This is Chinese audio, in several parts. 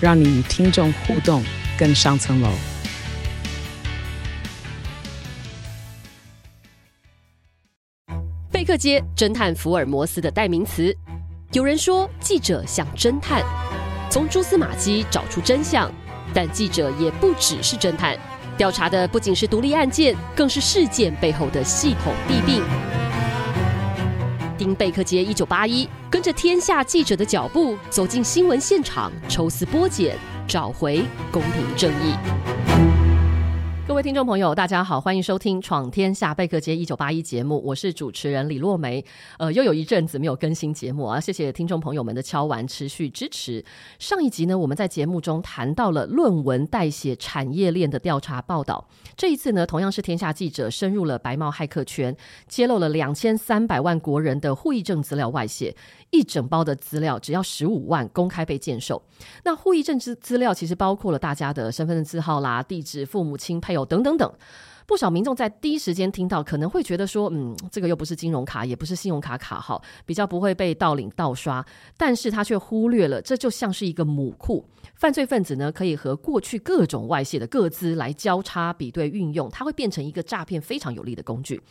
让你与听众互动更上层楼。贝克街侦探福尔摩斯的代名词，有人说记者像侦探，从蛛丝马迹找出真相，但记者也不只是侦探。调查的不仅是独立案件，更是事件背后的系统弊病。丁贝克杰1981跟着天下记者的脚步走进新闻现场，抽丝剥茧，找回公平正义。各位听众朋友大家好，欢迎收听闯天下贝克街1981节目，我是主持人李洛梅。又有一阵子没有更新节目啊，谢谢听众朋友们的敲碗持续支持。上一集呢，我们在节目中谈到了论文代写产业链的调查报道，这一次呢，同样是天下记者深入了白帽骇客圈，揭露了2300万国人的户籍证资料外泄，一整包的资料只要15万公开被禁售。那户籍证资料其实包括了大家的身份证字号啦、地址、父母亲、配偶等等等，不少民众在第一时间听到可能会觉得说这个又不是金融卡，也不是信用卡卡号，比较不会被盗领盗刷，但是他却忽略了这就像是一个母库，犯罪分子呢可以和过去各种外泄的个资来交叉比对运用，它会变成一个诈骗非常有力的工具。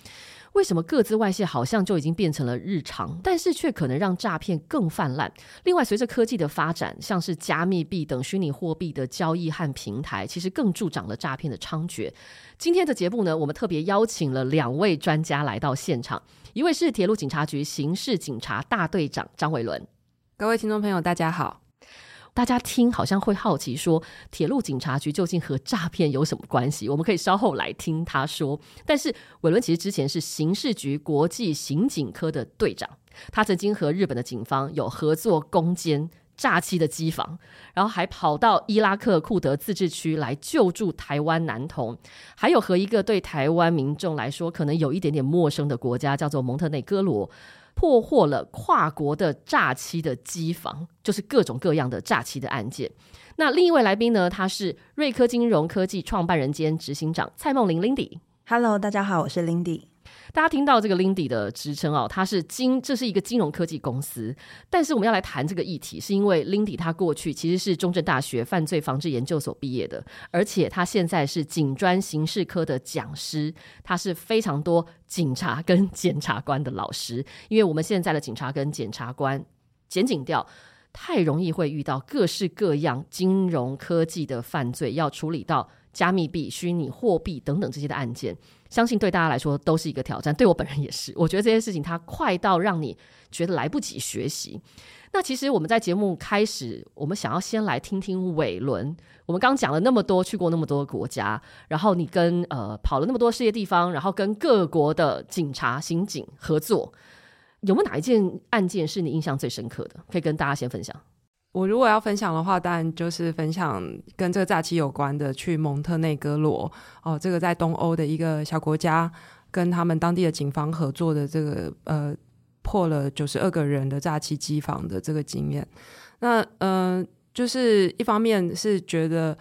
为什么个资外泄好像就已经变成了日常，但是却可能让诈骗更泛滥？另外，随着科技的发展，像是加密币等虚拟货币的交易和平台，其实更助长了诈骗的猖獗。今天的节目呢，我们特别邀请了2位专家来到现场，一位是铁路警察局刑事警察大队长张伟伦。各位听众朋友大家好。大家听好像会好奇说，铁路警察局究竟和诈骗有什么关系？我们可以稍后来听他说。但是伟伦其实之前是刑事局国际刑警科的队长，他曾经和日本的警方有合作攻坚诈欺的机房，然后还跑到伊拉克库德自治区来救助台湾男童，还有和一个对台湾民众来说可能有一点点陌生的国家叫做蒙特内哥罗，破获了跨国的诈欺的机房，就是各种各样的诈欺的案件。那另一位来宾呢，他是瑞科金融科技创办人兼执行长蔡梦玲 Lindy。 Hello 大家好，我是 Lindy。 大家听到这个 Lindy 的职称哦，他是这是一个金融科技公司，但是我们要来谈这个议题是因为 Lindy 他过去其实是中正大学犯罪防治研究所毕业的，而且他现在是警专刑事科的讲师，他是非常多警察跟检察官的老师，因为我们现在的警察跟检察官检警调太容易会遇到各式各样金融科技的犯罪，要处理到加密币、虚拟货币等等这些的案件，相信对大家来说都是一个挑战，对我本人也是，我觉得这些事情它快到让你觉得来不及学习。那其实我们在节目开始，我们想要先来听听伟伦，我们刚讲了那么多，去过那么多国家，然后你跟跑了那么多世界地方，然后跟各国的警察、刑警合作，有没有哪一件案件是你印象最深刻的？可以跟大家先分享。我如果要分享的话，当然就是分享跟这个诈欺有关的，去蒙特内哥罗哦，这个在东欧的一个小国家，跟他们当地的警方合作的这个破了92个人的诈欺机房的这个经验。那就是一方面是觉得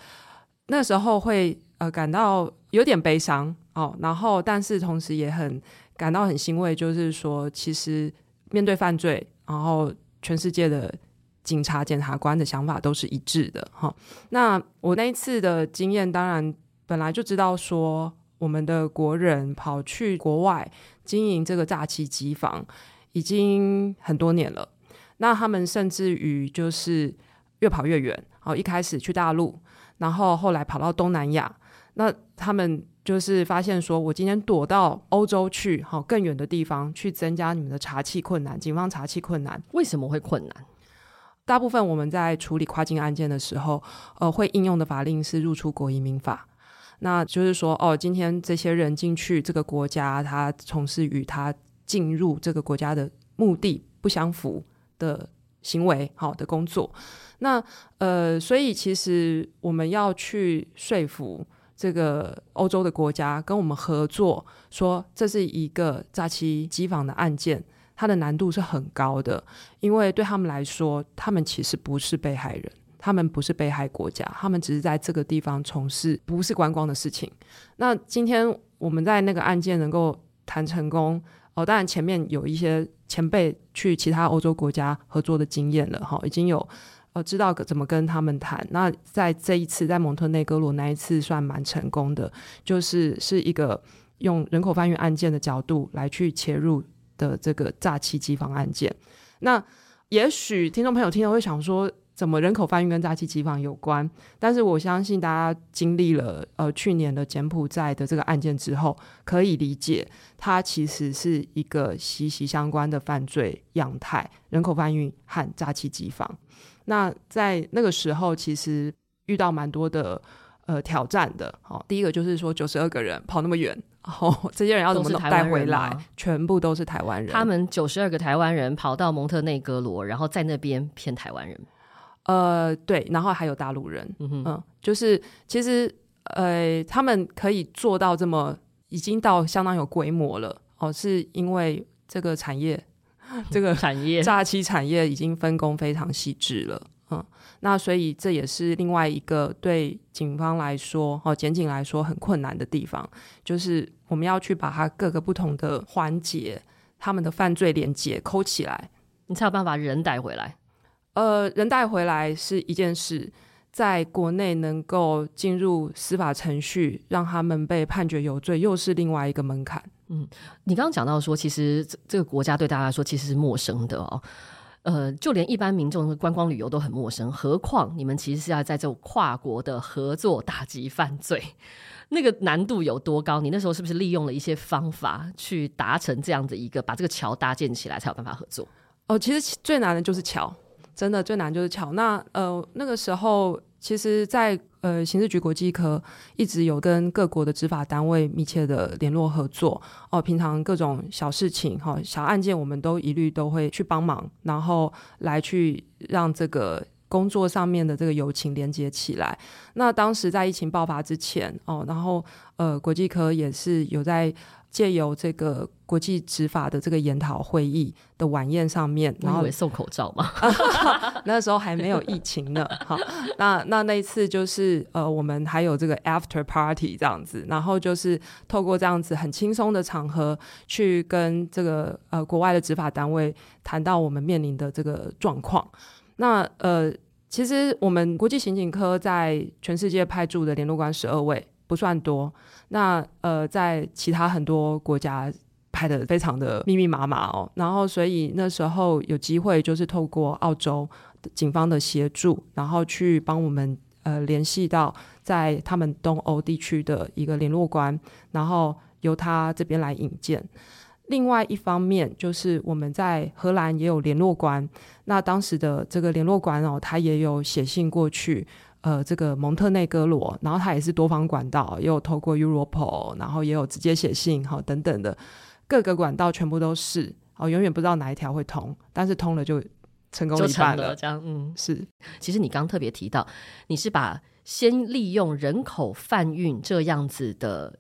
那时候会感到有点悲伤哦，然后但是同时也很感到很欣慰，就是说其实面对犯罪，然后全世界的警察、检察官的想法都是一致的哈。那我那一次的经验，当然本来就知道说我们的国人跑去国外经营这个诈欺机房已经很多年了，那他们甚至于就是越跑越远，一开始去大陆，然后后来跑到东南亚，那他们就是发现说我今天躲到欧洲去，更远的地方去增加你们的查缉困难，警方查缉困难。为什么会困难？大部分我们在处理跨境案件的时候会应用的法令是入出国移民法，那就是说今天这些人进去这个国家，他从事与他进入这个国家的目的不相符的行为好的工作。那所以其实我们要去说服这个欧洲的国家跟我们合作，说这是一个诈欺机房的案件，它的难度是很高的，因为对他们来说，他们其实不是被害人，他们不是被害国家，他们只是在这个地方从事不是观光的事情。那今天我们在那个案件能够谈成功，当然前面有一些前辈去其他欧洲国家合作的经验了，已经有知道怎么跟他们谈。那在这一次，在蒙特内哥罗那一次算蛮成功的，是一个用人口贩运案件的角度来去切入的这个诈欺机房案件。那也许听众朋友听了会想说，怎么人口贩运跟诈欺机房有关？但是我相信大家经历了去年的柬埔寨的这个案件之后，可以理解它其实是一个息息相关的犯罪样态，人口贩运和诈欺机房。那在那个时候其实遇到蛮多的挑战的。第一个就是说92个人跑那么远，这些人要怎么带回来？全部都是台湾人。他们92个台湾人跑到蒙特内哥罗，然后在那边骗台湾人。对，然后还有大陆人，就是其实他们可以做到这么，已经到相当有规模了，是因为这个产业，这个诈欺产业已经分工非常细致了，那所以这也是另外一个对警方来说，检警来说很困难的地方，就是我们要去把它各个不同的环节，他们的犯罪连结抠起来，你才有办法人带回来。人带回来是一件事，在国内能够进入司法程序，让他们被判决有罪，又是另外一个门槛。你刚刚讲到说，其实这个国家对大家来说其实是陌生的哦。就连一般民众观光旅游都很陌生，何况你们其实是要在这种跨国的合作打击犯罪，那个难度有多高？你那时候是不是利用了一些方法去达成这样的一个，把这个桥搭建起来才有办法合作？其实最难的就是桥。真的最难就是桥。那那个时候其实在刑事局国际科一直有跟各国的执法单位密切的联络合作，平常各种小事情，小案件我们都一律都会去帮忙，然后来去让这个工作上面的这个友情连接起来。那当时在疫情爆发之前，然后国际科也是有在借由这个国际执法的这个研讨会议的晚宴上面，然后我以为送口罩嘛那时候还没有疫情呢好，那一次就是我们还有这个 after party 这样子，然后就是透过这样子很轻松的场合去跟这个国外的执法单位谈到我们面临的这个状况。那其实我们国际刑警科在全世界派驻的联络官12位不算多，那在其他很多国家拍的非常的密密麻麻然后所以那时候有机会就是透过澳洲警方的协助，然后去帮我们联系到在他们东欧地区的一个联络官，然后由他这边来引荐。另外一方面就是我们在荷兰也有联络官，那当时的这个联络官他也有写信过去这个蒙特内哥罗，然后他也是多方管道，也有透过 Europol， 然后也有直接写信等等的各个管道全部都是，永远不知道哪一条会通，但是通了就成功一半 了这样。是，其实你刚特别提到你是把先利用人口贩运这样子的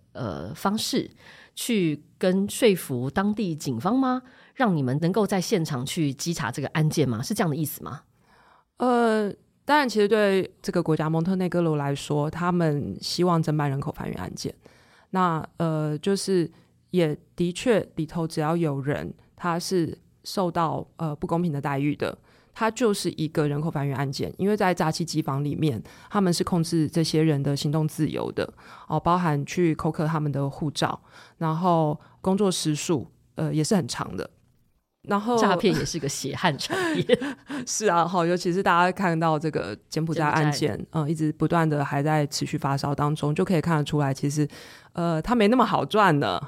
方式去跟说服当地警方吗？让你们能够在现场去稽查这个案件吗？是这样的意思吗？当然其实对这个国家蒙特内哥罗来说，他们希望侦办人口贩运案件，那就是也的确里头只要有人他是受到不公平的待遇的，他就是一个人口贩运案件，因为在诈欺机房里面他们是控制这些人的行动自由的，包含去扣克他们的护照，然后工作时数也是很长的，然后诈骗也是个血汗产业是啊，尤其是大家看到这个柬埔寨案件一直不断的还在持续发烧当中，就可以看得出来其实他没那么好赚的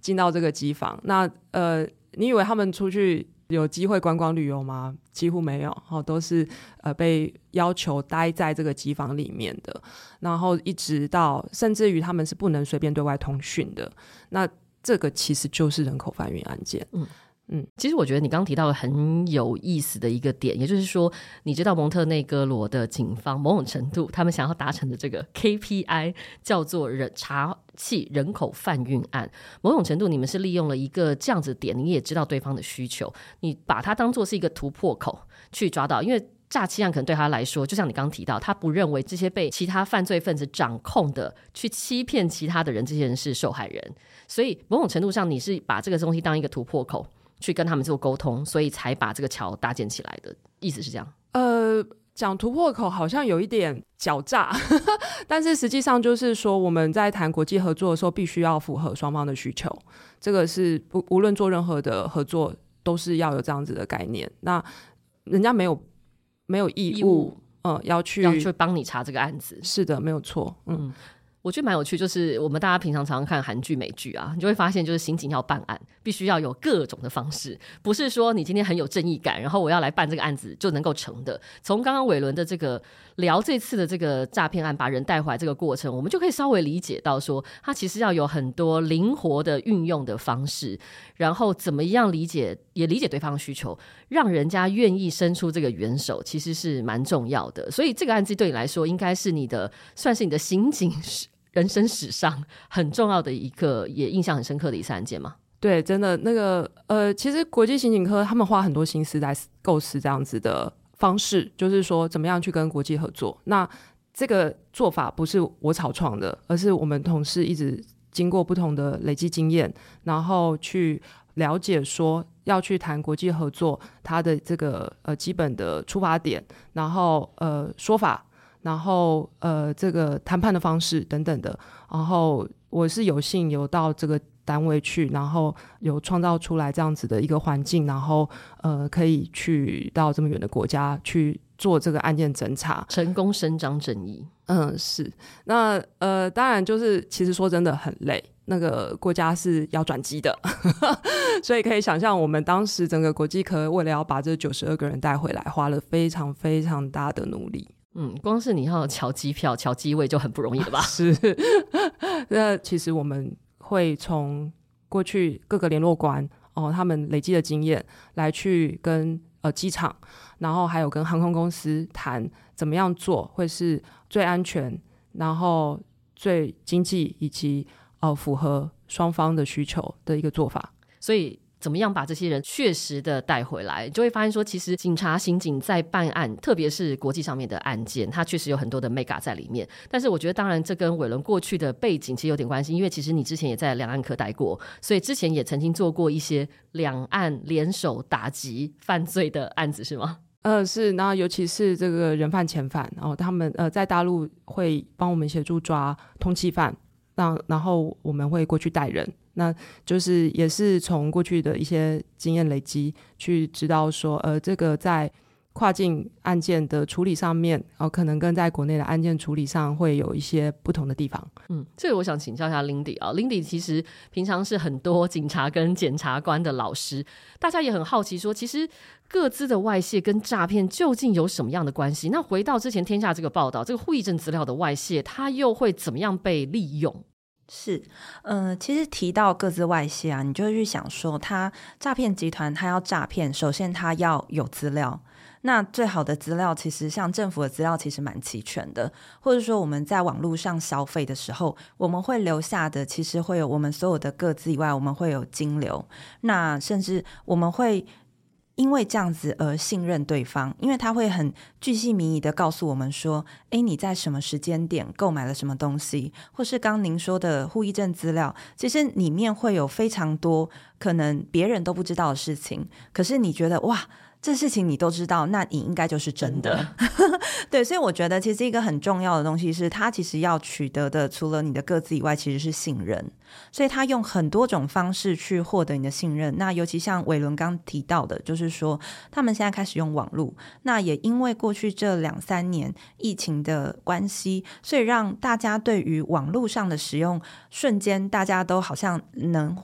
进到这个机房。那你以为他们出去有机会观光旅游吗？几乎没有，都是被要求待在这个机房里面的，然后一直到甚至于他们是不能随便对外通讯的，那这个其实就是人口贩运案件。其实我觉得你刚刚提到很有意思的一个点，也就是说你知道蒙特内哥罗的警方某种程度他们想要达成的这个 KPI 叫做查缉人口贩运案，某种程度你们是利用了一个这样子的点，你也知道对方的需求，你把它当作是一个突破口去抓到，因为诈欺案可能对他来说，就像你刚提到，他不认为这些被其他犯罪分子掌控的去欺骗其他的人，这些人是受害人，所以某种程度上你是把这个东西当一个突破口去跟他们做沟通，所以才把这个桥搭建起来的，意思是这样？讲突破口好像有一点狡诈但是实际上就是说我们在谈国际合作的时候必须要符合双方的需求，这个是无论做任何的合作都是要有这样子的概念，那人家没有义务、要去帮你查这个案子，是的，没有错。我觉得蛮有趣，就是我们大家平常常看韩剧美剧啊，你就会发现就是刑警要办案必须要有各种的方式，不是说你今天很有正义感然后我要来办这个案子就能够成的。从刚刚伟伦的这个聊这次的这个诈骗案把人带回来这个过程，我们就可以稍微理解到说它其实要有很多灵活的运用的方式，然后怎么样理解对方的需求，让人家愿意伸出这个援手，其实是蛮重要的。所以这个案子对你来说应该是算是你的刑警人生史上很重要的一个，也印象很深刻的一次案件吗？对，真的其实国际刑警科他们花很多心思来构思这样子的方式，就是说怎么样去跟国际合作。那这个做法不是我草创的，而是我们同事一直经过不同的累积经验，然后去了解说要去谈国际合作，它的这个基本的出发点，然后说法。然后这个谈判的方式等等的，然后我是有幸有到这个单位去，然后有创造出来这样子的一个环境，然后可以去到这么远的国家去做这个案件侦查，成功伸张正义。是。那当然就是其实说真的很累，那个国家是要转机的所以可以想象我们当时整个国际科为了要把这92个人带回来花了非常非常大的努力。光是你要瞧机票瞧机位就很不容易了吧是那其实我们会从过去各个联络官他们累积的经验来去跟机场，然后还有跟航空公司谈怎么样做会是最安全，然后最经济，以及符合双方的需求的一个做法。所以怎么样把这些人确实的带回来，就会发现说其实警察刑警在办案，特别是国际上面的案件，它确实有很多的 mega 在里面。但是我觉得当然这跟伟伦过去的背景其实有点关系，因为其实你之前也在两岸科待过，所以之前也曾经做过一些两岸联手打击犯罪的案子是吗？是，那尤其是这个人贩遣贩，他们在大陆会帮我们协助抓通缉犯，然后我们会过去带人，那就是也是从过去的一些经验累积去知道说这个在跨境案件的处理上面可能跟在国内的案件处理上会有一些不同的地方。所以我想请教一下 Lindy Lindy 其实平常是很多警察跟检察官的老师，大家也很好奇说其实各自的外泄跟诈骗究竟有什么样的关系，那回到之前天下这个报道，这个户籍证资料的外泄它又会怎么样被利用？是，其实提到各自外泄啊，你就会去想说，他诈骗集团他要诈骗，首先他要有资料。那最好的资料，其实像政府的资料其实蛮齐全的，或者说我们在网络上消费的时候，我们会留下的其实会有我们所有的个资以外，我们会有金流，那甚至我们会因为这样子而信任对方，因为他会很巨细靡遗的告诉我们说你在什么时间点购买了什么东西，或是刚您说的户籍证资料，其实里面会有非常多可能别人都不知道的事情，可是你觉得哇这事情你都知道，那你应该就是真的对，所以我觉得其实一个很重要的东西是他其实要取得的除了你的个资以外其实是信任，所以他用很多种方式去获得你的信任。那尤其像伟伦刚提到的就是说他们现在开始用网络，那也因为过去这2-3年疫情的关系，所以让大家对于网络上的使用瞬间大家都好像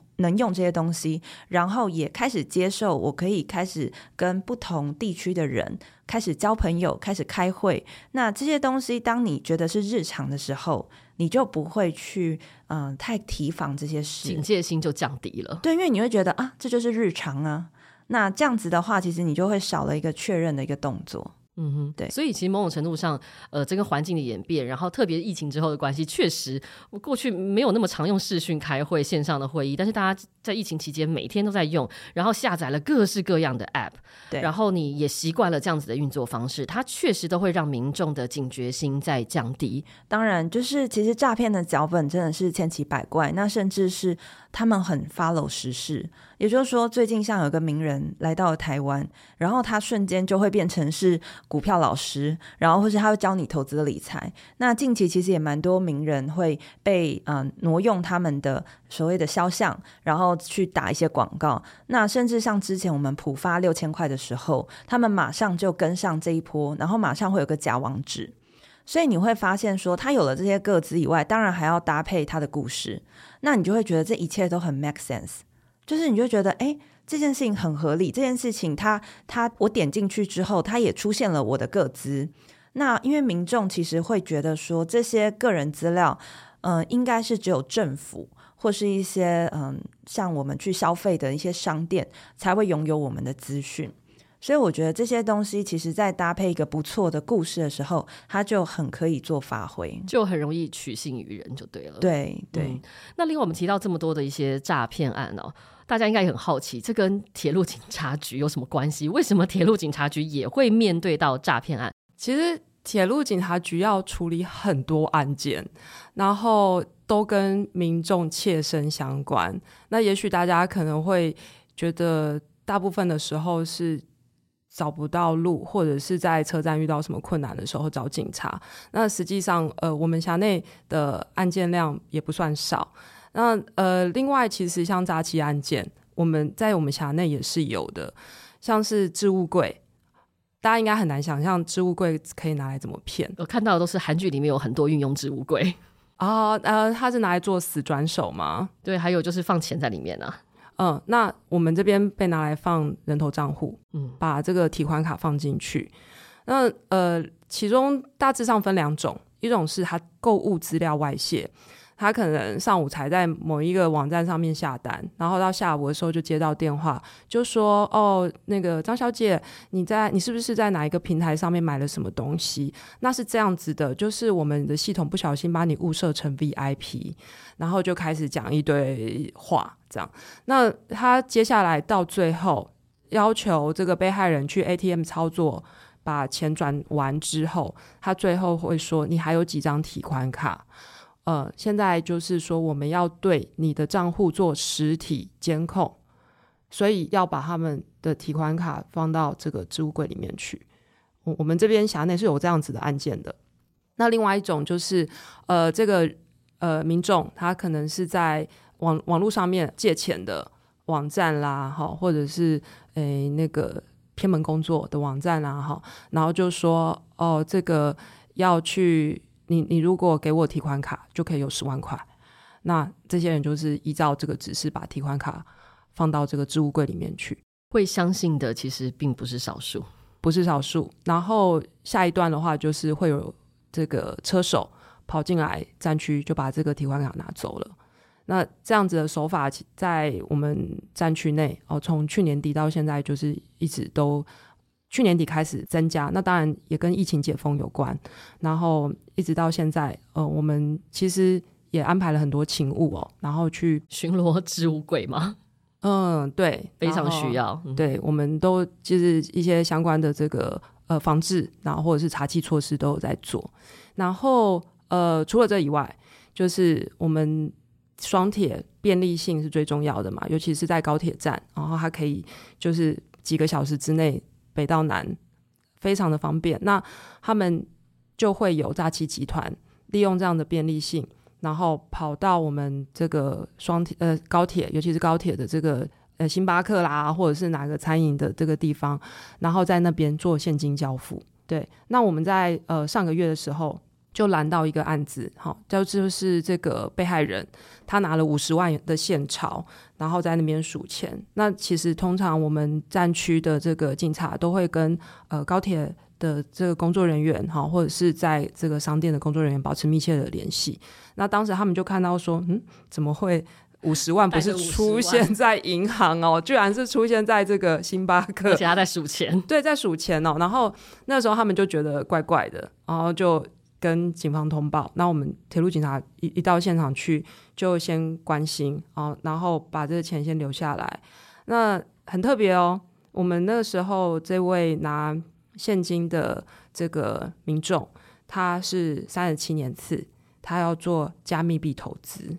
能用这些东西，然后也开始接受我可以开始跟不同地区的人开始交朋友，开始开会，那这些东西当你觉得是日常的时候，你就不会去太提防这些事，警戒心就降低了。对，因为你会觉得啊这就是日常啊，那这样子的话其实你就会少了一个确认的一个动作。嗯哼，对，所以其实某种程度上这个环境的演变，然后特别疫情之后的关系，确实过去没有那么常用视讯开会线上的会议，但是大家在疫情期间每天都在用，然后下载了各式各样的 app， 对，然后你也习惯了这样子的运作方式，它确实都会让民众的警觉心在降低。当然就是其实诈骗的脚本真的是千奇百怪，那甚至是他们很 follow 时事，也就是说最近像有个名人来到了台湾，然后他瞬间就会变成是股票老师，然后或是他会教你投资理财。那近期其实也蛮多名人会被挪用他们的所谓的肖像，然后去打一些广告。那甚至像之前我们普发6000块的时候，他们马上就跟上这一波，然后马上会有个假网址。所以你会发现说他有了这些个资以外，当然还要搭配他的故事，那你就会觉得这一切都很 make sense， 就是你就觉得诶，这件事情很合理，这件事情他我点进去之后他也出现了我的个资。那因为民众其实会觉得说这些个人资料应该是只有政府或是一些像我们去消费的一些商店才会拥有我们的资讯，所以我觉得这些东西其实在搭配一个不错的故事的时候，它就很可以做发挥，就很容易取信于人就对了。对对、那另外我们提到这么多的一些诈骗案哦，大家应该也很好奇这跟铁路警察局有什么关系，为什么铁路警察局也会面对到诈骗案？其实铁路警察局要处理很多案件，然后都跟民众切身相关。那也许大家可能会觉得大部分的时候是找不到路，或者是在车站遇到什么困难的时候找警察，那实际上我们辖内的案件量也不算少。那另外其实像诈欺案件我们辖内也是有的，像是置物柜，大家应该很难想象置物柜可以拿来怎么骗，我看到的都是韩剧里面有很多运用置物柜啊，它是拿来做死转手吗？对，还有就是放钱在里面啊。那我们这边被拿来放人头账户，把这个提款卡放进去。那其中大致上分两种，一种是他购物资料外泄，他可能上午才在某一个网站上面下单，然后到下午的时候就接到电话，就说哦，那个张小姐，你是不是在哪一个平台上面买了什么东西？那是这样子的，就是我们的系统不小心把你误设成 VIP， 然后就开始讲一堆话这样。那他接下来到最后要求这个被害人去 ATM 操作，把钱转完之后，他最后会说你还有几张提款卡，现在就是说我们要对你的账户做实体监控，所以要把他们的提款卡放到这个置物柜里面去。我们这边辖内是有这样子的案件的。那另外一种就是这个民众他可能是在网络上面借钱的网站啦，或者是那个偏门工作的网站啦，然后就说哦，这个要去你如果给我提款卡就可以有10万块，那这些人就是依照这个指示把提款卡放到这个置物柜里面去。会相信的其实并不是少数。然后下一段的话就是会有这个车手跑进来站区就把这个提款卡拿走了。那这样子的手法在我们站区内从去年底到现在就是一直都去年底开始增加，那当然也跟疫情解封有关，然后一直到现在我们其实也安排了很多勤务然后去巡逻置物柜吗？对，非常需要。对，我们都其实一些相关的这个防治，然后或者是查缉措施都有在做。然后除了这以外，就是我们双铁便利性是最重要的嘛，尤其是在高铁站，然后它可以就是几个小时之内北到南非常的方便，那他们就会有诈欺集团利用这样的便利性，然后跑到我们这个高铁，尤其是高铁的这个星巴克啦，或者是哪个餐饮的这个地方，然后在那边做现金交付。对，那我们在上个月的时候就拦到一个案子，就是这个被害人他拿了50万的现钞，然后在那边数钱。那其实通常我们站区的这个警察都会跟高铁的这个工作人员或者是在这个商店的工作人员保持密切的联系。那当时他们就看到说怎么会50万不是出现在银行哦，居然是出现在这个星巴克，而且他在数钱，对，在数钱哦。然后那时候他们就觉得怪怪的，然后就跟警方通报。那我们铁路警察 一到现场去就先关心、哦、然后把这个钱先留下来。那很特别哦，我们那时候这位拿现金的这个民众，他是37年次，他要做加密币投资。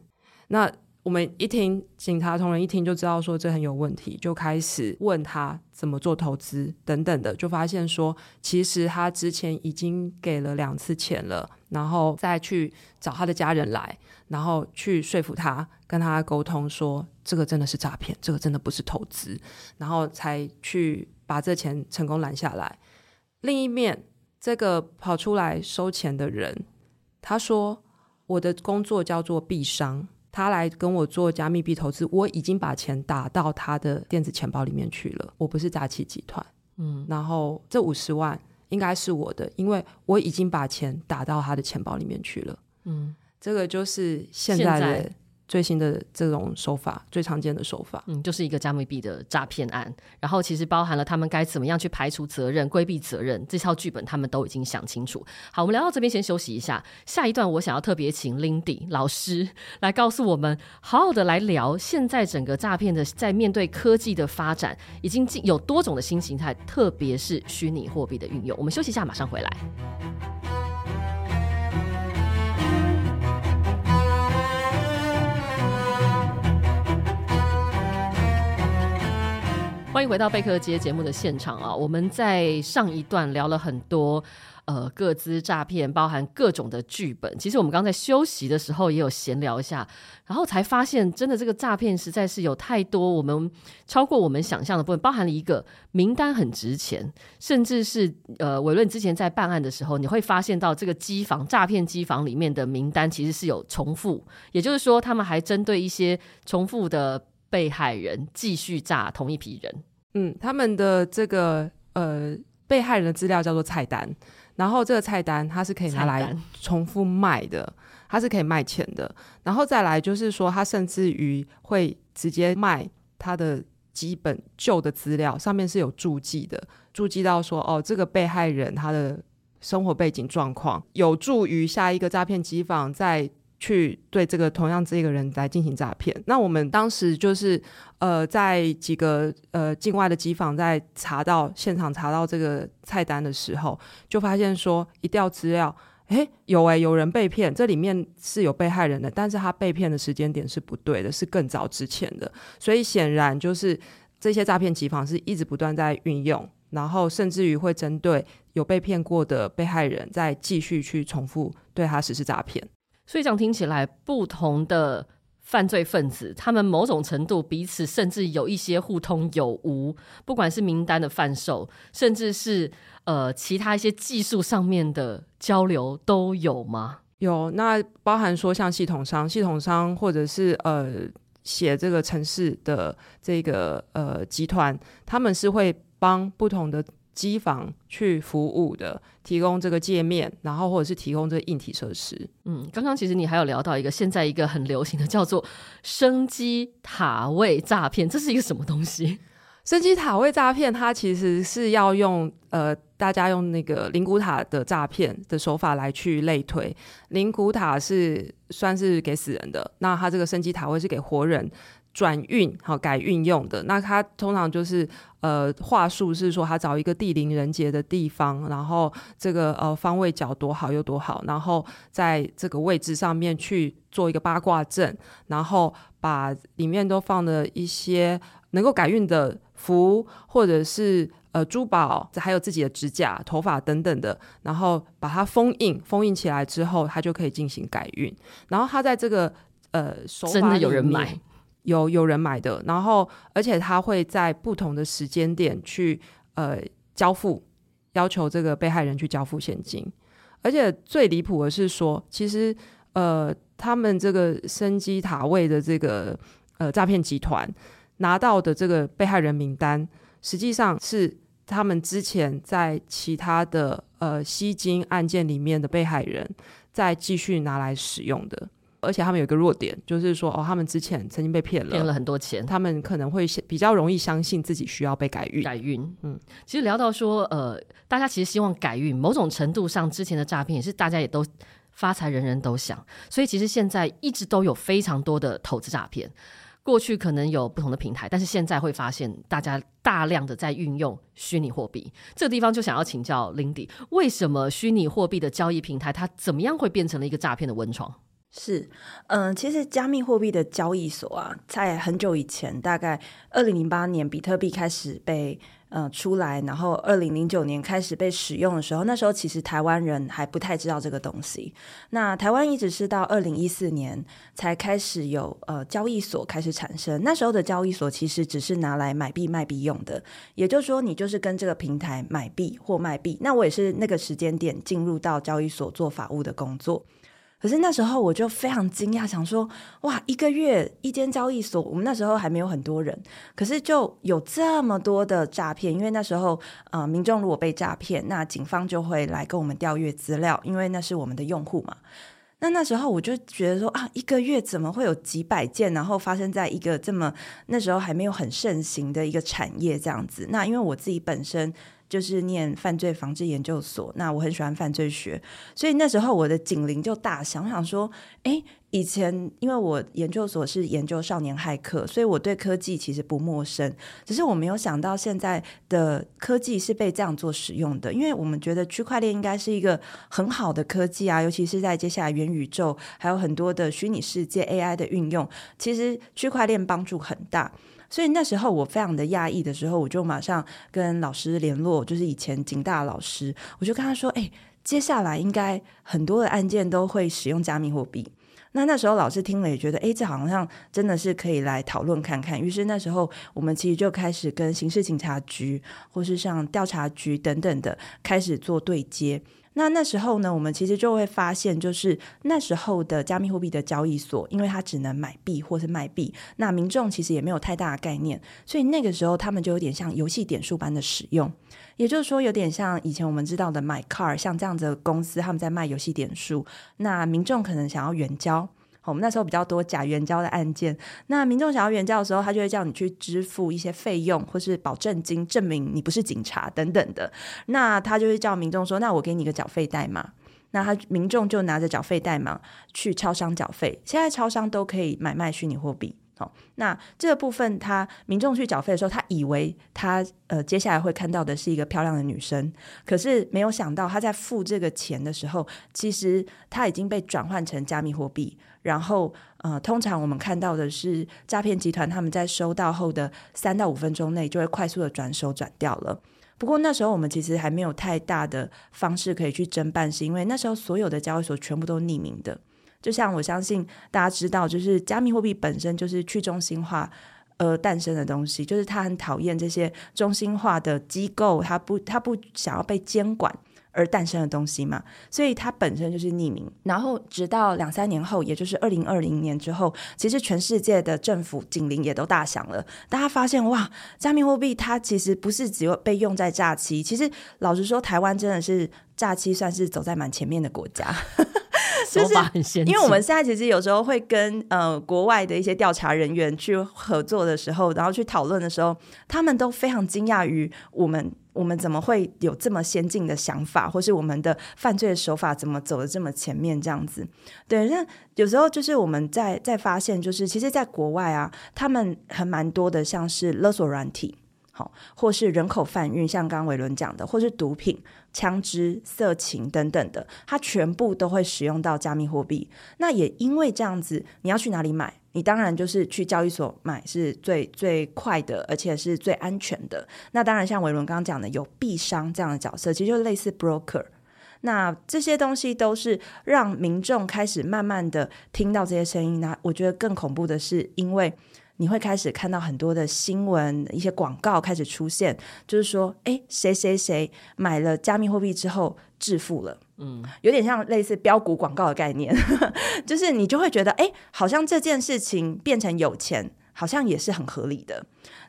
那我们一听，警察同仁一听就知道说这很有问题，就开始问他怎么做投资等等的，就发现说其实他之前已经给了2次钱了，然后再去找他的家人来，然后去说服他，跟他沟通说这个真的是诈骗，这个真的不是投资，然后才去把这钱成功拦下来。另一面，这个跑出来收钱的人他说，我的工作叫做币商，他来跟我做加密币投资，我已经把钱打到他的电子钱包里面去了，我不是诈欺集团、然后这50万应该是我的，因为我已经把钱打到他的钱包里面去了、这个就是现在的最新的这种手法，最常见的手法、就是一个加密币的诈骗案，然后其实包含了他们该怎么样去排除责任、规避责任，这套剧本他们都已经想清楚。好，我们聊到这边先休息一下，下一段我想要特别请 Lindy 老师来告诉我们，好好的来聊现在整个诈骗的，在面对科技的发展已经有多种的新形态，特别是虚拟货币的运用。我们休息一下，马上回来。欢迎回到贝克街节目的现场啊！我们在上一段聊了很多个资诈骗，包含各种的剧本。其实我们刚才休息的时候也有闲聊一下，然后才发现真的这个诈骗实在是有太多我们超过我们想象的部分，包含了一个名单很值钱，甚至是伟伦之前在办案的时候，你会发现到这个机房诈骗机房里面的名单其实是有重复，也就是说他们还针对一些重复的被害人继续诈同一批人。他们的这个被害人的资料叫做菜单，然后这个菜单它是可以拿来重复卖的，它是可以卖钱的。然后再来就是说，它甚至于会直接卖它的基本旧的资料，上面是有注记的，注记到说哦，这个被害人他的生活背景状况，有助于下一个诈骗机房在去对这个同样这个人来进行诈骗。那我们当时就是在几个境外的机房在现场查到这个菜单的时候，就发现说一调资料，有人被骗，这里面是有被害人的，但是他被骗的时间点是不对的，是更早之前的。所以显然就是这些诈骗机房是一直不断在运用，然后甚至于会针对有被骗过的被害人再继续去重复对他实施诈骗。所以这样听起来，不同的犯罪分子他们某种程度彼此甚至有一些互通有无，不管是名单的贩售，甚至是其他一些技术上面的交流都有吗？有，那包含说像系统商或者是写这个城市的这个集团，他们是会帮不同的机房去服务的，提供这个界面，然后或者是提供这个硬体设施。刚刚其实你还有聊到一个现在一个很流行的叫做生机塔位诈骗，这是一个什么东西？生机塔位诈骗它其实是要用大家用那个灵骨塔的诈骗的手法来去类推。灵骨塔是算是给死人的，那它这个生机塔位是给活人转运改运用的。那他通常就是话术是说，他找一个地灵人杰的地方，然后这个方位角多好又多好，然后在这个位置上面去做一个八卦阵，然后把里面都放了一些能够改运的符，或者是珠宝，还有自己的指甲、头发等等的，然后把它封印起来之后，它就可以进行改运。然后他在这个手法里面真的有人买，有人买的，然后而且他会在不同的时间点去交付，要求这个被害人去交付现金。而且最离谱的是说，其实他们这个生机塔位的这个诈骗集团拿到的这个被害人名单，实际上是他们之前在其他的吸金案件里面的被害人再继续拿来使用的。而且他们有一个弱点，就是说哦，他们之前曾经被骗了很多钱，他们可能会比较容易相信自己需要被改运。嗯，其实聊到说大家其实希望改运，某种程度上之前的诈骗也是大家也都发财，人人都想，所以其实现在一直都有非常多的投资诈骗。过去可能有不同的平台，但是现在会发现大家大量的在运用虚拟货币。这个地方就想要请教 Lindy， 为什么虚拟货币的交易平台它怎么样会变成了一个诈骗的温床？是，其实加密货币的交易所啊，在很久以前，大概2008年比特币开始被出来，然后2009年开始被使用的时候，那时候其实台湾人还不太知道这个东西。那台湾一直是到2014年才开始有交易所开始产生。那时候的交易所其实只是拿来买币卖币用的，也就是说你就是跟这个平台买币或卖币。那我也是那个时间点进入到交易所做法务的工作。可是那时候我就非常惊讶，想说哇，一个月一间交易所，我们那时候还没有很多人，可是就有这么多的诈骗。因为那时候民众如果被诈骗，那警方就会来跟我们调阅资料，因为那是我们的用户嘛。那时候我就觉得说啊，一个月怎么会有几百件，然后发生在一个这么那时候还没有很盛行的一个产业这样子。那因为我自己本身就是念犯罪防治研究所，那我很喜欢犯罪学，所以那时候我的警铃就大响。我想说以前因为我研究所是研究少年骇客，所以我对科技其实不陌生，只是我没有想到现在的科技是被这样做使用的。因为我们觉得区块链应该是一个很好的科技啊，尤其是在接下来元宇宙还有很多的虚拟世界 AI 的运用，其实区块链帮助很大。所以那时候我非常的讶异的时候，我就马上跟老师联络，就是以前警大老师，我就跟他说接下来应该很多的案件都会使用加密货币。那时候老师听了也觉得这好像真的是可以来讨论看看。于是那时候我们其实就开始跟刑事警察局或是像调查局等等的开始做对接。那时候呢，我们其实就会发现，就是那时候的加密货币的交易所，因为它只能买币或是卖币，那民众其实也没有太大的概念，所以那个时候他们就有点像游戏点数般的使用。也就是说有点像以前我们知道的 My Car， 像这样子的公司他们在卖游戏点数，那民众可能想要远交，我们那时候比较多假援交的案件。那民众想要援交的时候，他就会叫你去支付一些费用或是保证金，证明你不是警察等等的。那他就会叫民众说，那我给你一个缴费代码，那民众就拿着缴费代码去超商缴费。现在超商都可以买卖虚拟货币，那这个部分他民众去缴费的时候，他以为他接下来会看到的是一个漂亮的女生，可是没有想到他在付这个钱的时候，其实他已经被转换成加密货币。然后通常我们看到的是诈骗集团他们在收到后的3到5分钟内就会快速的转手转掉了。不过那时候我们其实还没有太大的方式可以去侦办，是因为那时候所有的交易所全部都匿名的。就像我相信大家知道，就是加密货币本身就是去中心化而诞生的东西，就是他很讨厌这些中心化的机构，他不想要被监管而诞生的东西嘛，所以它本身就是匿名。然后直到2-3年后，也就是2020年之后，其实全世界的政府警铃也都大响了，大家发现哇，加密货币它其实不是只有被用在诈欺，其实老实说台湾真的是诈欺算是走在蛮前面的国家就是因为我们现在其实有时候会跟国外的一些调查人员去合作的时候，然后去讨论的时候，他们都非常惊讶于我们怎么会有这么先进的想法，或是我们的犯罪手法怎么走得这么前面这样子。对，那有时候就是我们在发现，就是其实在国外啊，他们还蛮多的，像是勒索软体，或是人口贩运，像刚刚维伦讲的，或是毒品、枪支、色情等等的，它全部都会使用到加密货币。那也因为这样子，你要去哪里买？你当然就是去交易所买是最快的，而且是最安全的。那当然像维伦刚刚讲的，有币商这样的角色，其实就类似 broker。那这些东西都是让民众开始慢慢的听到这些声音。那我觉得更恐怖的是，因为你会开始看到很多的新闻，一些广告开始出现，就是说谁谁谁买了加密货币之后致富了，有点像类似标股广告的概念就是你就会觉得好像这件事情变成有钱好像也是很合理的。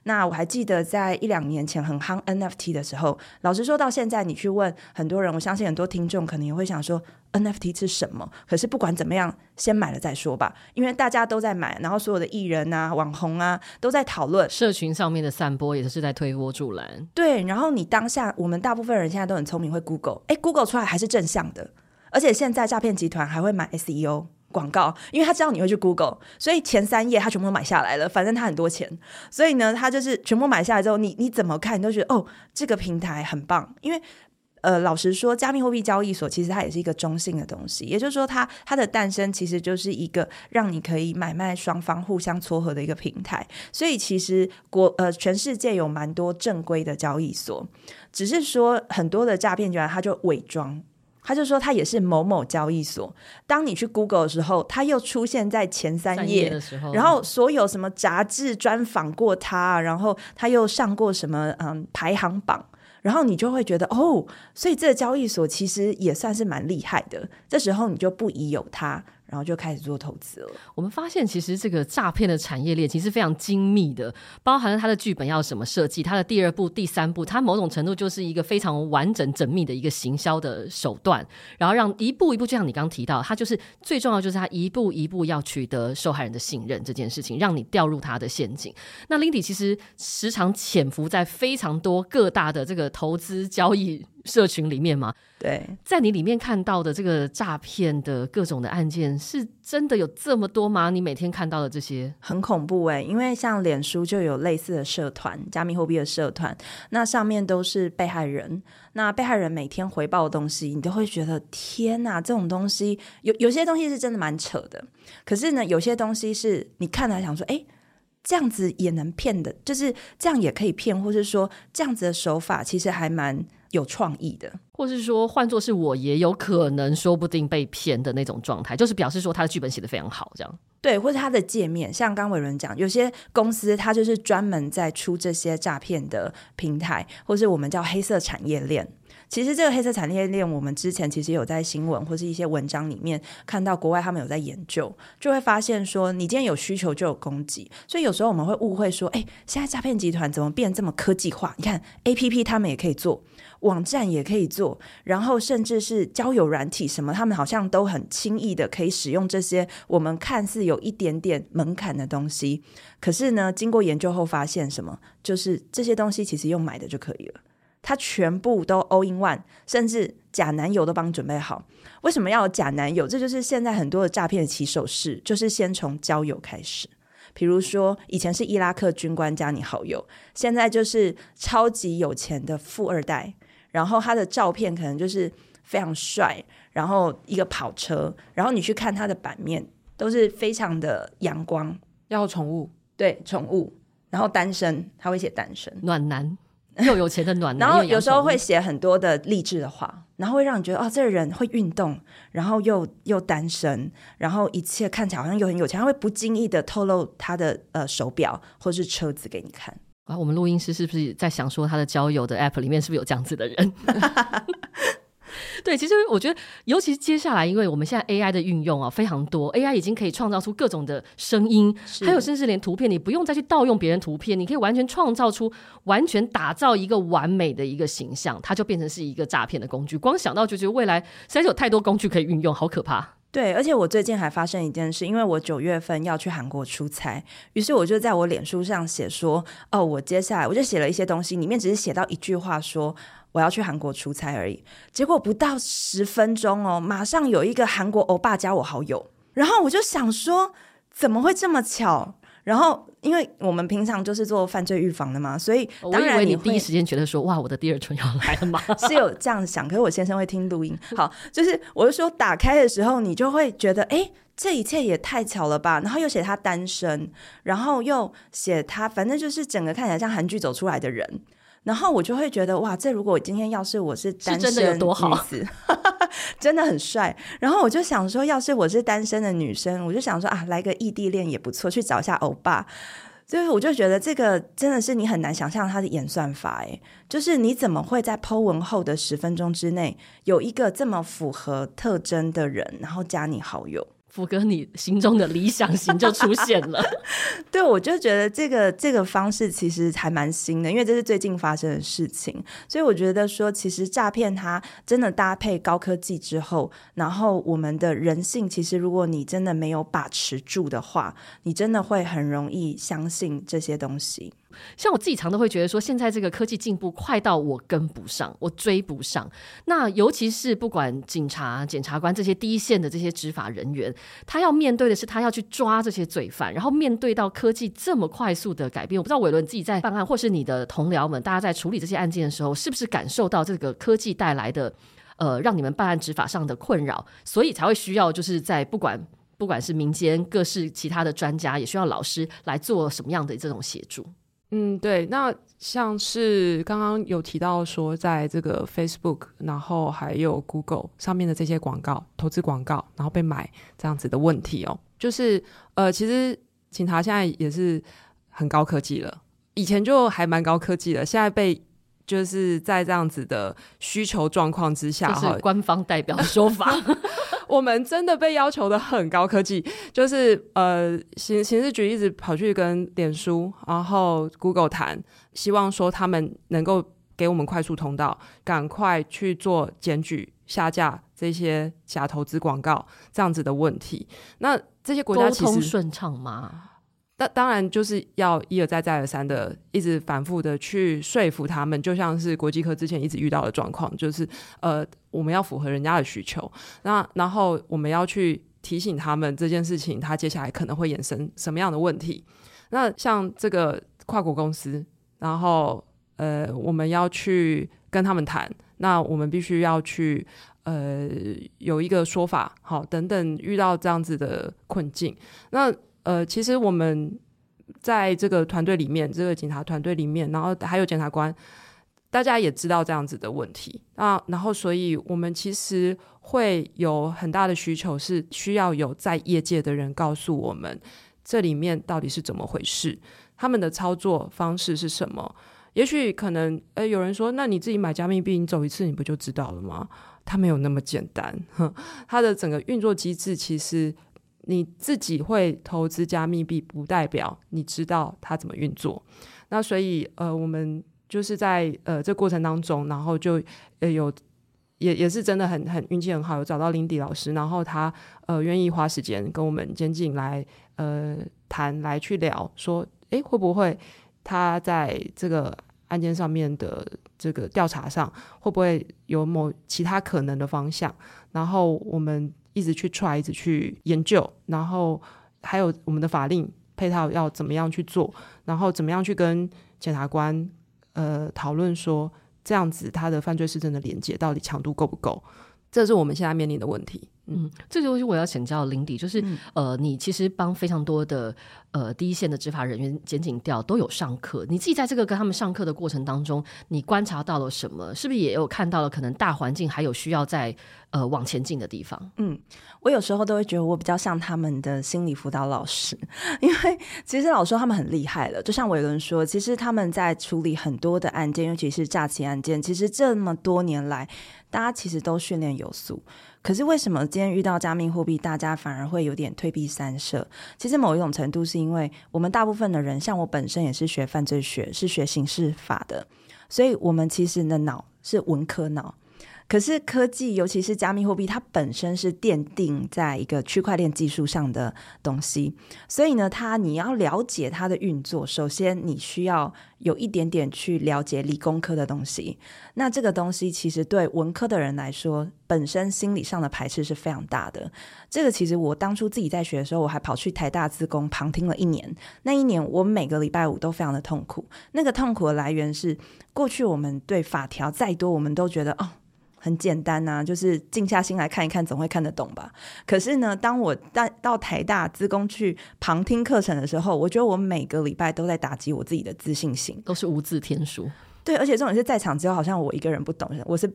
那我还记得在1-2年前很夯 NFT 的时候，老实说到现在你去问很多人，我相信很多听众可能也会想说 NFT 是什么，可是不管怎么样先买了再说吧，因为大家都在买，然后所有的艺人啊网红啊都在讨论，社群上面的散播也是在推波助澜。对，然后你当下我们大部分人现在都很聪明，会 Google， Google 出来还是正向的，而且现在诈骗集团还会买 SEO广告，因为他知道你会去 Google， 所以前3页他全部都买下来了，反正他很多钱，所以呢他就是全部买下来之后，你怎么看你都觉得哦这个平台很棒。因为老实说加密货币交易所其实它也是一个中性的东西，也就是说它的诞生其实就是一个让你可以买卖双方互相撮合的一个平台，所以其实全世界有蛮多正规的交易所，只是说很多的诈骗集团他就伪装，他就说他也是某某交易所，当你去 Google 的时候他又出现在前3页的时候，然后所有什么杂志专访过他，然后他又上过什么排行榜，然后你就会觉得哦，所以这个交易所其实也算是蛮厉害的，这时候你就不疑有他，然后就开始做投资了。我们发现其实这个诈骗的产业链其实非常精密的，包含了它的剧本要什么设计，它的第2部第3部，它某种程度就是一个非常完整缜密的一个行销的手段，然后让一步一步，就像你刚刚提到，它就是最重要就是它一步一步要取得受害人的信任这件事情，让你掉入它的陷阱。那 Lindy 其实时常潜伏在非常多各大的这个投资交易社群里面嘛，对，在你里面看到的这个诈骗的各种的案件是真的有这么多吗？你每天看到的这些很恐怖耶，因为像脸书就有类似的社团，加密货币的社团，那上面都是被害人，那被害人每天回报的东西你都会觉得天哪，这种东西 有些东西是真的蛮扯的，可是呢有些东西是你看来想说哎，这样子也能骗的，就是这样也可以骗，或是说这样子的手法其实还蛮有创意的，或是说换作是我也有可能说不定被骗的那种状态，就是表示说他的剧本写得非常好这样。对，或是他的界面，像刚伟伦讲有些公司他就是专门在出这些诈骗的平台，或是我们叫黑色产业链。其实这个黑色产业链我们之前其实有在新闻或是一些文章里面看到国外他们有在研究，就会发现说你今天有需求就有供给，所以有时候我们会误会说现在诈骗集团怎么变这么科技化，你看 APP 他们也可以做，网站也可以做，然后甚至是交友软体什么，他们好像都很轻易的可以使用这些我们看似有一点点门槛的东西，可是呢经过研究后发现什么，就是这些东西其实用买的就可以了，他全部都 all in one， 甚至假男友都帮你准备好。为什么要有假男友？这就是现在很多的诈骗的起手式，就是先从交友开始，比如说以前是伊拉克军官加你好友，现在就是超级有钱的富2代，然后他的照片可能就是非常帅，然后一个跑车，然后你去看他的版面都是非常的阳光，要宠物，对，宠物，然后单身，他会写单身暖男，又有钱的暖男然后有时候会写很多的励志的话，然后会让你觉得哦，这个人会运动，然后又单身，然后一切看起来好像又很有钱，他会不经意的透露他的手表或是车子给你看。啊，我们录音师是不是在想说他的交友的 app 里面是不是有这样子的人对，其实我觉得尤其是接下来，因为我们现在 AI 的运用啊非常多， AI 已经可以创造出各种的声音，还有甚至连图片，你不用再去盗用别人图片，你可以完全创造出，完全打造一个完美的一个形象，它就变成是一个诈骗的工具。光想到就觉得未来实在是有太多工具可以运用，好可怕。对，而且我最近还发生一件事，因为我9月份要去韩国出差，于是我就在我脸书上写说哦，我接下来我就写了一些东西，里面只是写到一句话说我要去韩国出差而已，结果不到10分钟哦，马上有一个韩国欧巴加我好友，然后我就想说怎么会这么巧，然后因为我们平常就是做犯罪预防的嘛，所以当然我以为你第一时间觉得说哇我的第2春要来了嘛是有这样想，可是我先生会听录音，好，就是我就说打开的时候你就会觉得这一切也太巧了吧，然后又写他单身，然后又写他反正就是整个看起来像韩剧走出来的人，然后我就会觉得哇，这如果今天要是我是单身女子，是真的有多好真的很帅，然后我就想说要是我是单身的女生，我就想说啊，来个异地恋也不错，去找一下欧巴。所以我就觉得这个真的是你很难想象它的演算法，就是你怎么会在 po 文后的10分钟之内有一个这么符合特征的人然后加你好友。符合你心中的理想型就出现了对，我就觉得这个方式其实还蛮新的，因为这是最近发生的事情，所以我觉得说其实诈骗它真的搭配高科技之后，然后我们的人性其实如果你真的没有把持住的话，你真的会很容易相信这些东西。像我自己常都会觉得说现在这个科技进步快到我跟不上，我追不上，那尤其是不管警察检察官这些第一线的这些执法人员，他要面对的是他要去抓这些罪犯，然后面对到科技这么快速的改变，我不知道伟伦自己在办案或是你的同僚们大家在处理这些案件的时候，是不是感受到这个科技带来的让你们办案执法上的困扰，所以才会需要就是在不管是民间各式其他的专家，也需要老师来做什么样的这种协助。嗯，对，那像是刚刚有提到说在这个 Facebook 然后还有 Google 上面的这些广告投资广告然后被买这样子的问题哦，就是其实警察现在也是很高科技了，以前就还蛮高科技了，现在被就是在这样子的需求状况之下，这是官方代表的说法我们真的被要求的很高科技，就是刑事局一直跑去跟脸书然后 Google 谈，希望说他们能够给我们快速通道，赶快去做检举下架这些假投资广告这样子的问题。那这些国家其实沟通顺畅吗？那当然就是要一而再再而三的一直反复的去说服他们，就像是国际科之前一直遇到的状况，就是我们要符合人家的需求，那然后我们要去提醒他们这件事情它接下来可能会衍生什么样的问题。那像这个跨国公司，然后我们要去跟他们谈，那我们必须要去有一个说法好等等，遇到这样子的困境。那其实我们在这个团队里面，这个警察团队里面，然后还有检察官，大家也知道这样子的问题啊，然后所以我们其实会有很大的需求，是需要有在业界的人告诉我们这里面到底是怎么回事，他们的操作方式是什么。也许可能有人说那你自己买加密币你走一次你不就知道了吗？它没有那么简单，它的整个运作机制，其实你自己会投资加密币不代表你知道它怎么运作。那所以我们就是在这过程当中，然后就有也是真的很运气很好，有找到Lindy老师，然后他愿意花时间跟我们监警来谈，来去聊说会不会他在这个案件上面的这个调查上会不会有某其他可能的方向，然后我们一直去try，一直去研究，然后还有我们的法令配套要怎么样去做，然后怎么样去跟检察官讨论说这样子他的犯罪事证的连结到底强度够不够，这是我们现在面临的问题。这就是我要请教Lindy，就是你其实帮非常多的第一线的执法人员检警调都有上课，你自己在这个跟他们上课的过程当中，你观察到了什么？是不是也有看到了可能大环境还有需要在往前进的地方？我有时候都会觉得我比较像他们的心理辅导老师，因为其实老实说他们很厉害了，就像伟伦说，其实他们在处理很多的案件，尤其是诈欺案件，其实这么多年来大家其实都训练有素，可是为什么今天遇到加密货币大家反而会有点退避三舍？其实某一种程度是因为我们大部分的人，像我本身也是学犯罪学，是学刑事法的，所以我们其实的脑是文科脑，可是科技尤其是加密货币它本身是奠定在一个区块链技术上的东西，所以呢你要了解它的运作，首先你需要有一点点去了解理工科的东西，那这个东西其实对文科的人来说本身心理上的排斥是非常大的。这个其实我当初自己在学的时候，我还跑去台大资工旁听了一年，那一年我每个礼拜五都非常的痛苦，那个痛苦的来源是过去我们对法条再多我们都觉得很简单啊，就是静下心来看一看总会看得懂吧。可是呢当我到台大资工去旁听课程的时候，我觉得我每个礼拜都在打击我自己的自信心，都是无字天书。对，而且重点是在场之后好像我一个人不懂，我是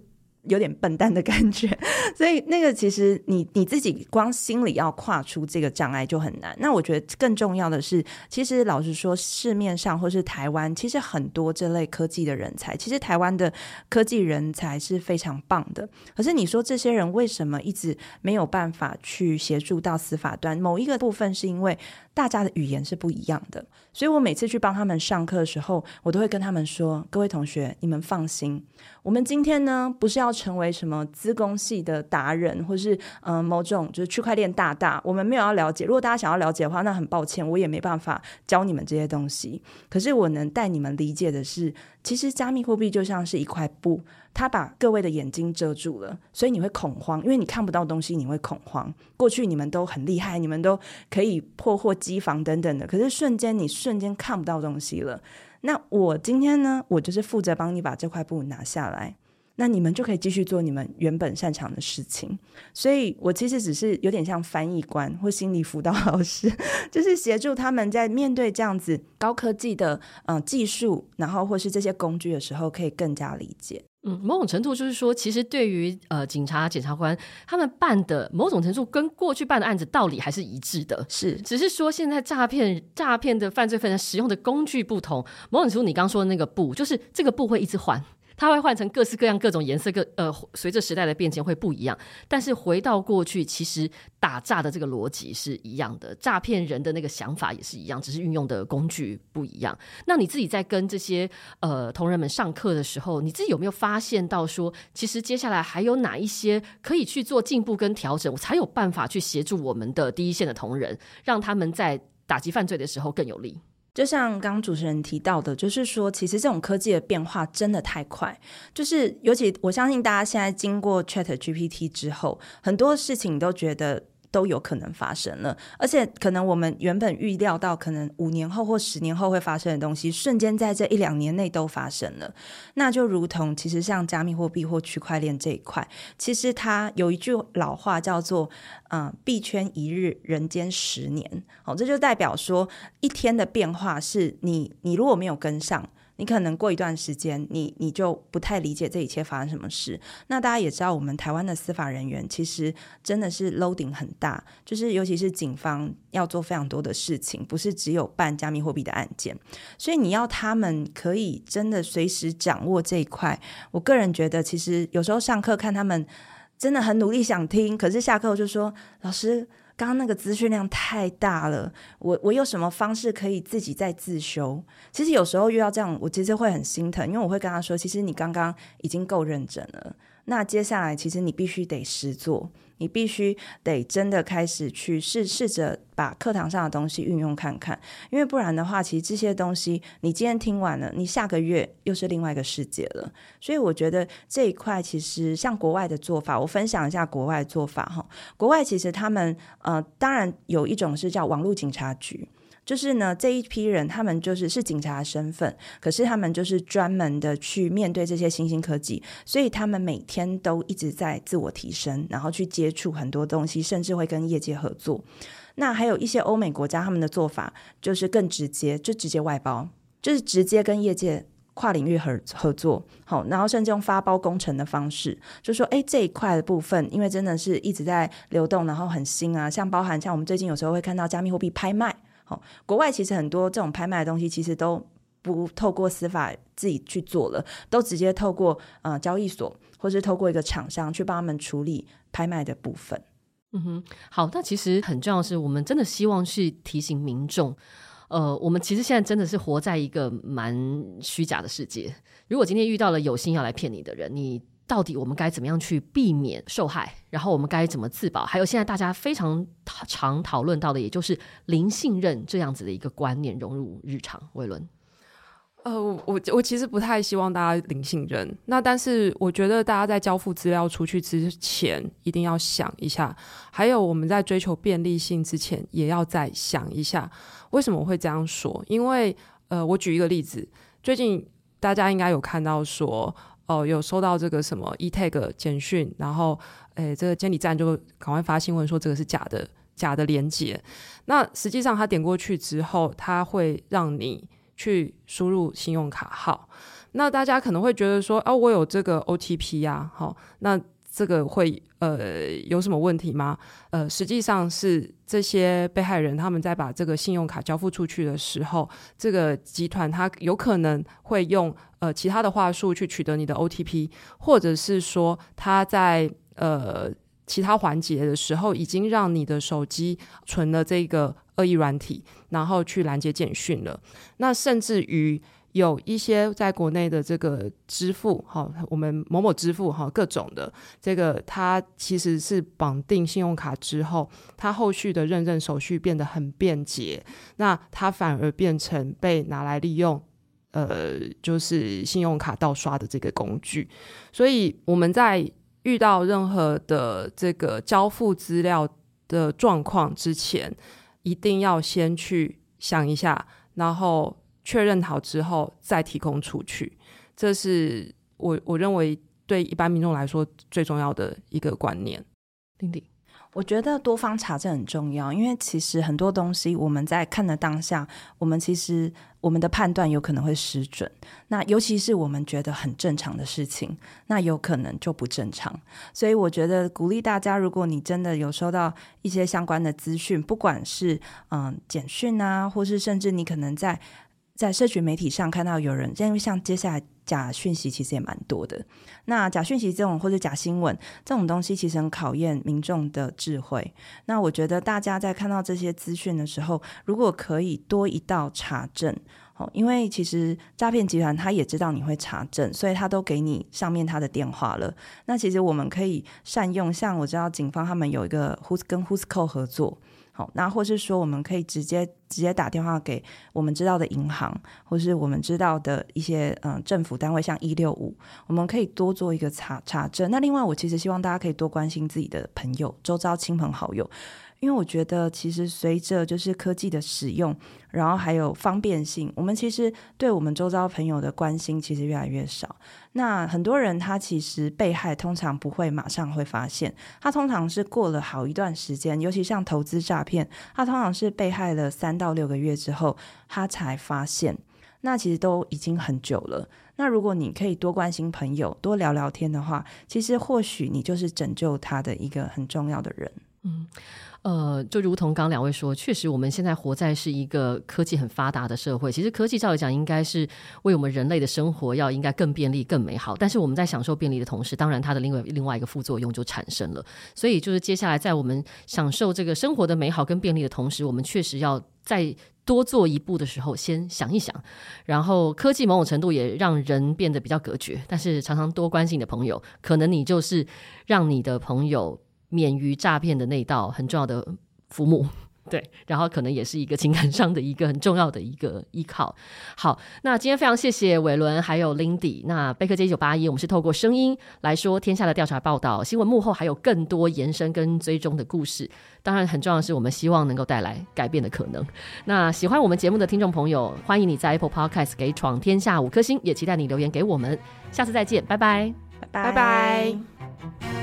有点笨蛋的感觉，所以那个其实你自己光心里要跨出这个障碍就很难。那我觉得更重要的是，其实老实说市面上或是台湾其实很多这类科技的人才，其实台湾的科技人才是非常棒的，可是你说这些人为什么一直没有办法去协助到司法端，某一个部分是因为大家的语言是不一样的。所以我每次去帮他们上课的时候，我都会跟他们说，各位同学你们放心，我们今天呢不是要成为什么资工系的达人，或是某种就是区块链大大，我们没有要了解，如果大家想要了解的话，那很抱歉我也没办法教你们这些东西，可是我能带你们理解的是，其实加密货币就像是一块布，它把各位的眼睛遮住了，所以你会恐慌，因为你看不到东西你会恐慌。过去你们都很厉害，你们都可以破获机房等等的，可是你瞬间看不到东西了。那我今天呢，我就是负责帮你把这块布拿下来，那你们就可以继续做你们原本擅长的事情。所以我其实只是有点像翻译官或心理辅导老师，就是协助他们在面对这样子高科技的技术，然后或是这些工具的时候可以更加理解。某种程度就是说，其实对于警察检察官他们办的某种程度跟过去办的案子道理还是一致的，是只是说现在诈骗的犯罪分子使用的工具不同。某种程度你刚说的那个布，就是这个布会一直换，它会换成各式各样各种颜色，随着时代的变迁会不一样，但是回到过去其实打诈的这个逻辑是一样的，诈骗人的那个想法也是一样，只是运用的工具不一样。那你自己在跟这些同仁们上课的时候，你自己有没有发现到说，其实接下来还有哪一些可以去做进步跟调整，我才有办法去协助我们的第一线的同仁，让他们在打击犯罪的时候更有力？就像刚刚主持人提到的，就是说其实这种科技的变化真的太快，就是尤其我相信大家现在经过 ChatGPT 之后，很多事情都觉得都有可能发生了，而且可能我们原本预料到可能5年后或10年后会发生的东西，瞬间在这1-2年内都发生了。那就如同其实像加密货币或区块链这一块，其实它有一句老话叫做币圈1日人间10年、哦、这就代表说一天的变化是你如果没有跟上，你可能过一段时间你就不太理解这一切发生什么事。那大家也知道我们台湾的司法人员其实真的是 loading 很大，就是尤其是警方要做非常多的事情，不是只有办加密货币的案件，所以你要他们可以真的随时掌握这一块，我个人觉得其实有时候上课看他们真的很努力想听，可是下课我就说，老师刚刚那个资讯量太大了，我有什么方式可以自己再自修？其实有时候遇到这样我其实会很心疼，因为我会跟他说，其实你刚刚已经够认真了，那接下来其实你必须得实做，你必须得真的开始去试着把课堂上的东西运用看看，因为不然的话其实这些东西你今天听完了，你下个月又是另外一个世界了。所以我觉得这一块其实像国外的做法，我分享一下国外的做法。国外其实他们当然有一种是叫网络警察局，就是呢这一批人他们就是警察的身份，可是他们就是专门的去面对这些新兴科技，所以他们每天都一直在自我提升，然后去接触很多东西，甚至会跟业界合作。那还有一些欧美国家他们的做法就是更直接，就直接外包，就是直接跟业界跨领域合作，好，然后甚至用发包工程的方式，就说这一块的部分因为真的是一直在流动，然后很新啊，像包含像我们最近有时候会看到加密货币拍卖，国外其实很多这种拍卖的东西其实都不透过司法自己去做了，都直接透过交易所或是透过一个厂商去帮他们处理拍卖的部分。好，那其实很重要的是，我们真的希望去提醒民众，我们其实现在真的是活在一个蛮虚假的世界，如果今天遇到了有心要来骗你的人，你到底我们该怎么样去避免受害，然后我们该怎么自保，还有现在大家非常常讨论到的，也就是零信任这样子的一个观念融入日常。魏伦，我其实不太希望大家零信任，那但是我觉得大家在交付资料出去之前一定要想一下，还有我们在追求便利性之前也要再想一下。为什么我会这样说？因为我举一个例子，最近大家应该有看到说有收到这个什么 e-tag 简讯，然后这个监理站就赶快发新闻说这个是假的连结。那实际上他点过去之后，他会让你去输入信用卡号，那大家可能会觉得说啊，我有这个 OTP 啊，好，那这个会有什么问题吗？实际上是这些被害人他们在把这个信用卡交付出去的时候，这个集团他有可能会用其他的话术去取得你的 OTP， 或者是说他在其他环节的时候已经让你的手机存了这个恶意软体，然后去拦截简讯了。那甚至于有一些在国内的这个支付，我们某某支付各种的这个，它其实是绑定信用卡之后，它后续的认证手续变得很便捷，那它反而变成被拿来利用就是信用卡盗刷的这个工具。所以我们在遇到任何的这个交付资料的状况之前，一定要先去想一下，然后确认好之后再提供出去，这是我认为对一般民众来说最重要的一个观念。Lindy，我觉得多方查证很重要，因为其实很多东西我们在看的当下，我们的判断有可能会失准，那尤其是我们觉得很正常的事情，那有可能就不正常。所以我觉得鼓励大家，如果你真的有收到一些相关的资讯，不管是简讯啊，或是甚至你可能在社群媒体上看到有人，因为像接下来假讯息其实也蛮多的，那假讯息这种或者假新闻这种东西其实很考验民众的智慧。那我觉得大家在看到这些资讯的时候，如果可以多一道查证，因为其实诈骗集团他也知道你会查证，所以他都给你上面他的电话了。那其实我们可以善用，像我知道警方他们有一个跟 Whoscall 合作，好，那或是说我们可以直接打电话给我们知道的银行，或是我们知道的一些政府单位，像165，我们可以多做一个查证。那另外我其实希望大家可以多关心自己的朋友，周遭亲朋好友，因为我觉得其实随着就是科技的使用，然后还有方便性，我们其实对我们周遭朋友的关心其实越来越少。那很多人他其实被害通常不会马上会发现，他通常是过了好一段时间，尤其像投资诈骗，他通常是被害了3到6个月之后他才发现，那其实都已经很久了。那如果你可以多关心朋友，多聊聊天的话，其实或许你就是拯救他的一个很重要的人。就如同刚两位说，确实我们现在活在是一个科技很发达的社会，其实科技照理讲应该是为我们人类的生活要应该更便利更美好，但是我们在享受便利的同时，当然它的另外一个副作用就产生了。所以就是接下来在我们享受这个生活的美好跟便利的同时，我们确实要在多做一步的时候先想一想，然后科技某种程度也让人变得比较隔绝，但是常常多关心你的朋友，可能你就是让你的朋友免于诈骗的那道很重要的浮木，对，然后可能也是一个情感上的一个很重要的一个依靠。好，那今天非常谢谢伟伦还有 Lindy。 那贝克街1981我们是透过声音来说天下的调查报道，新闻幕后还有更多延伸跟追踪的故事，当然很重要的是我们希望能够带来改变的可能。那喜欢我们节目的听众朋友，欢迎你在 Apple Podcast 给闯天下5颗星，也期待你留言给我们，下次再见，拜拜拜拜。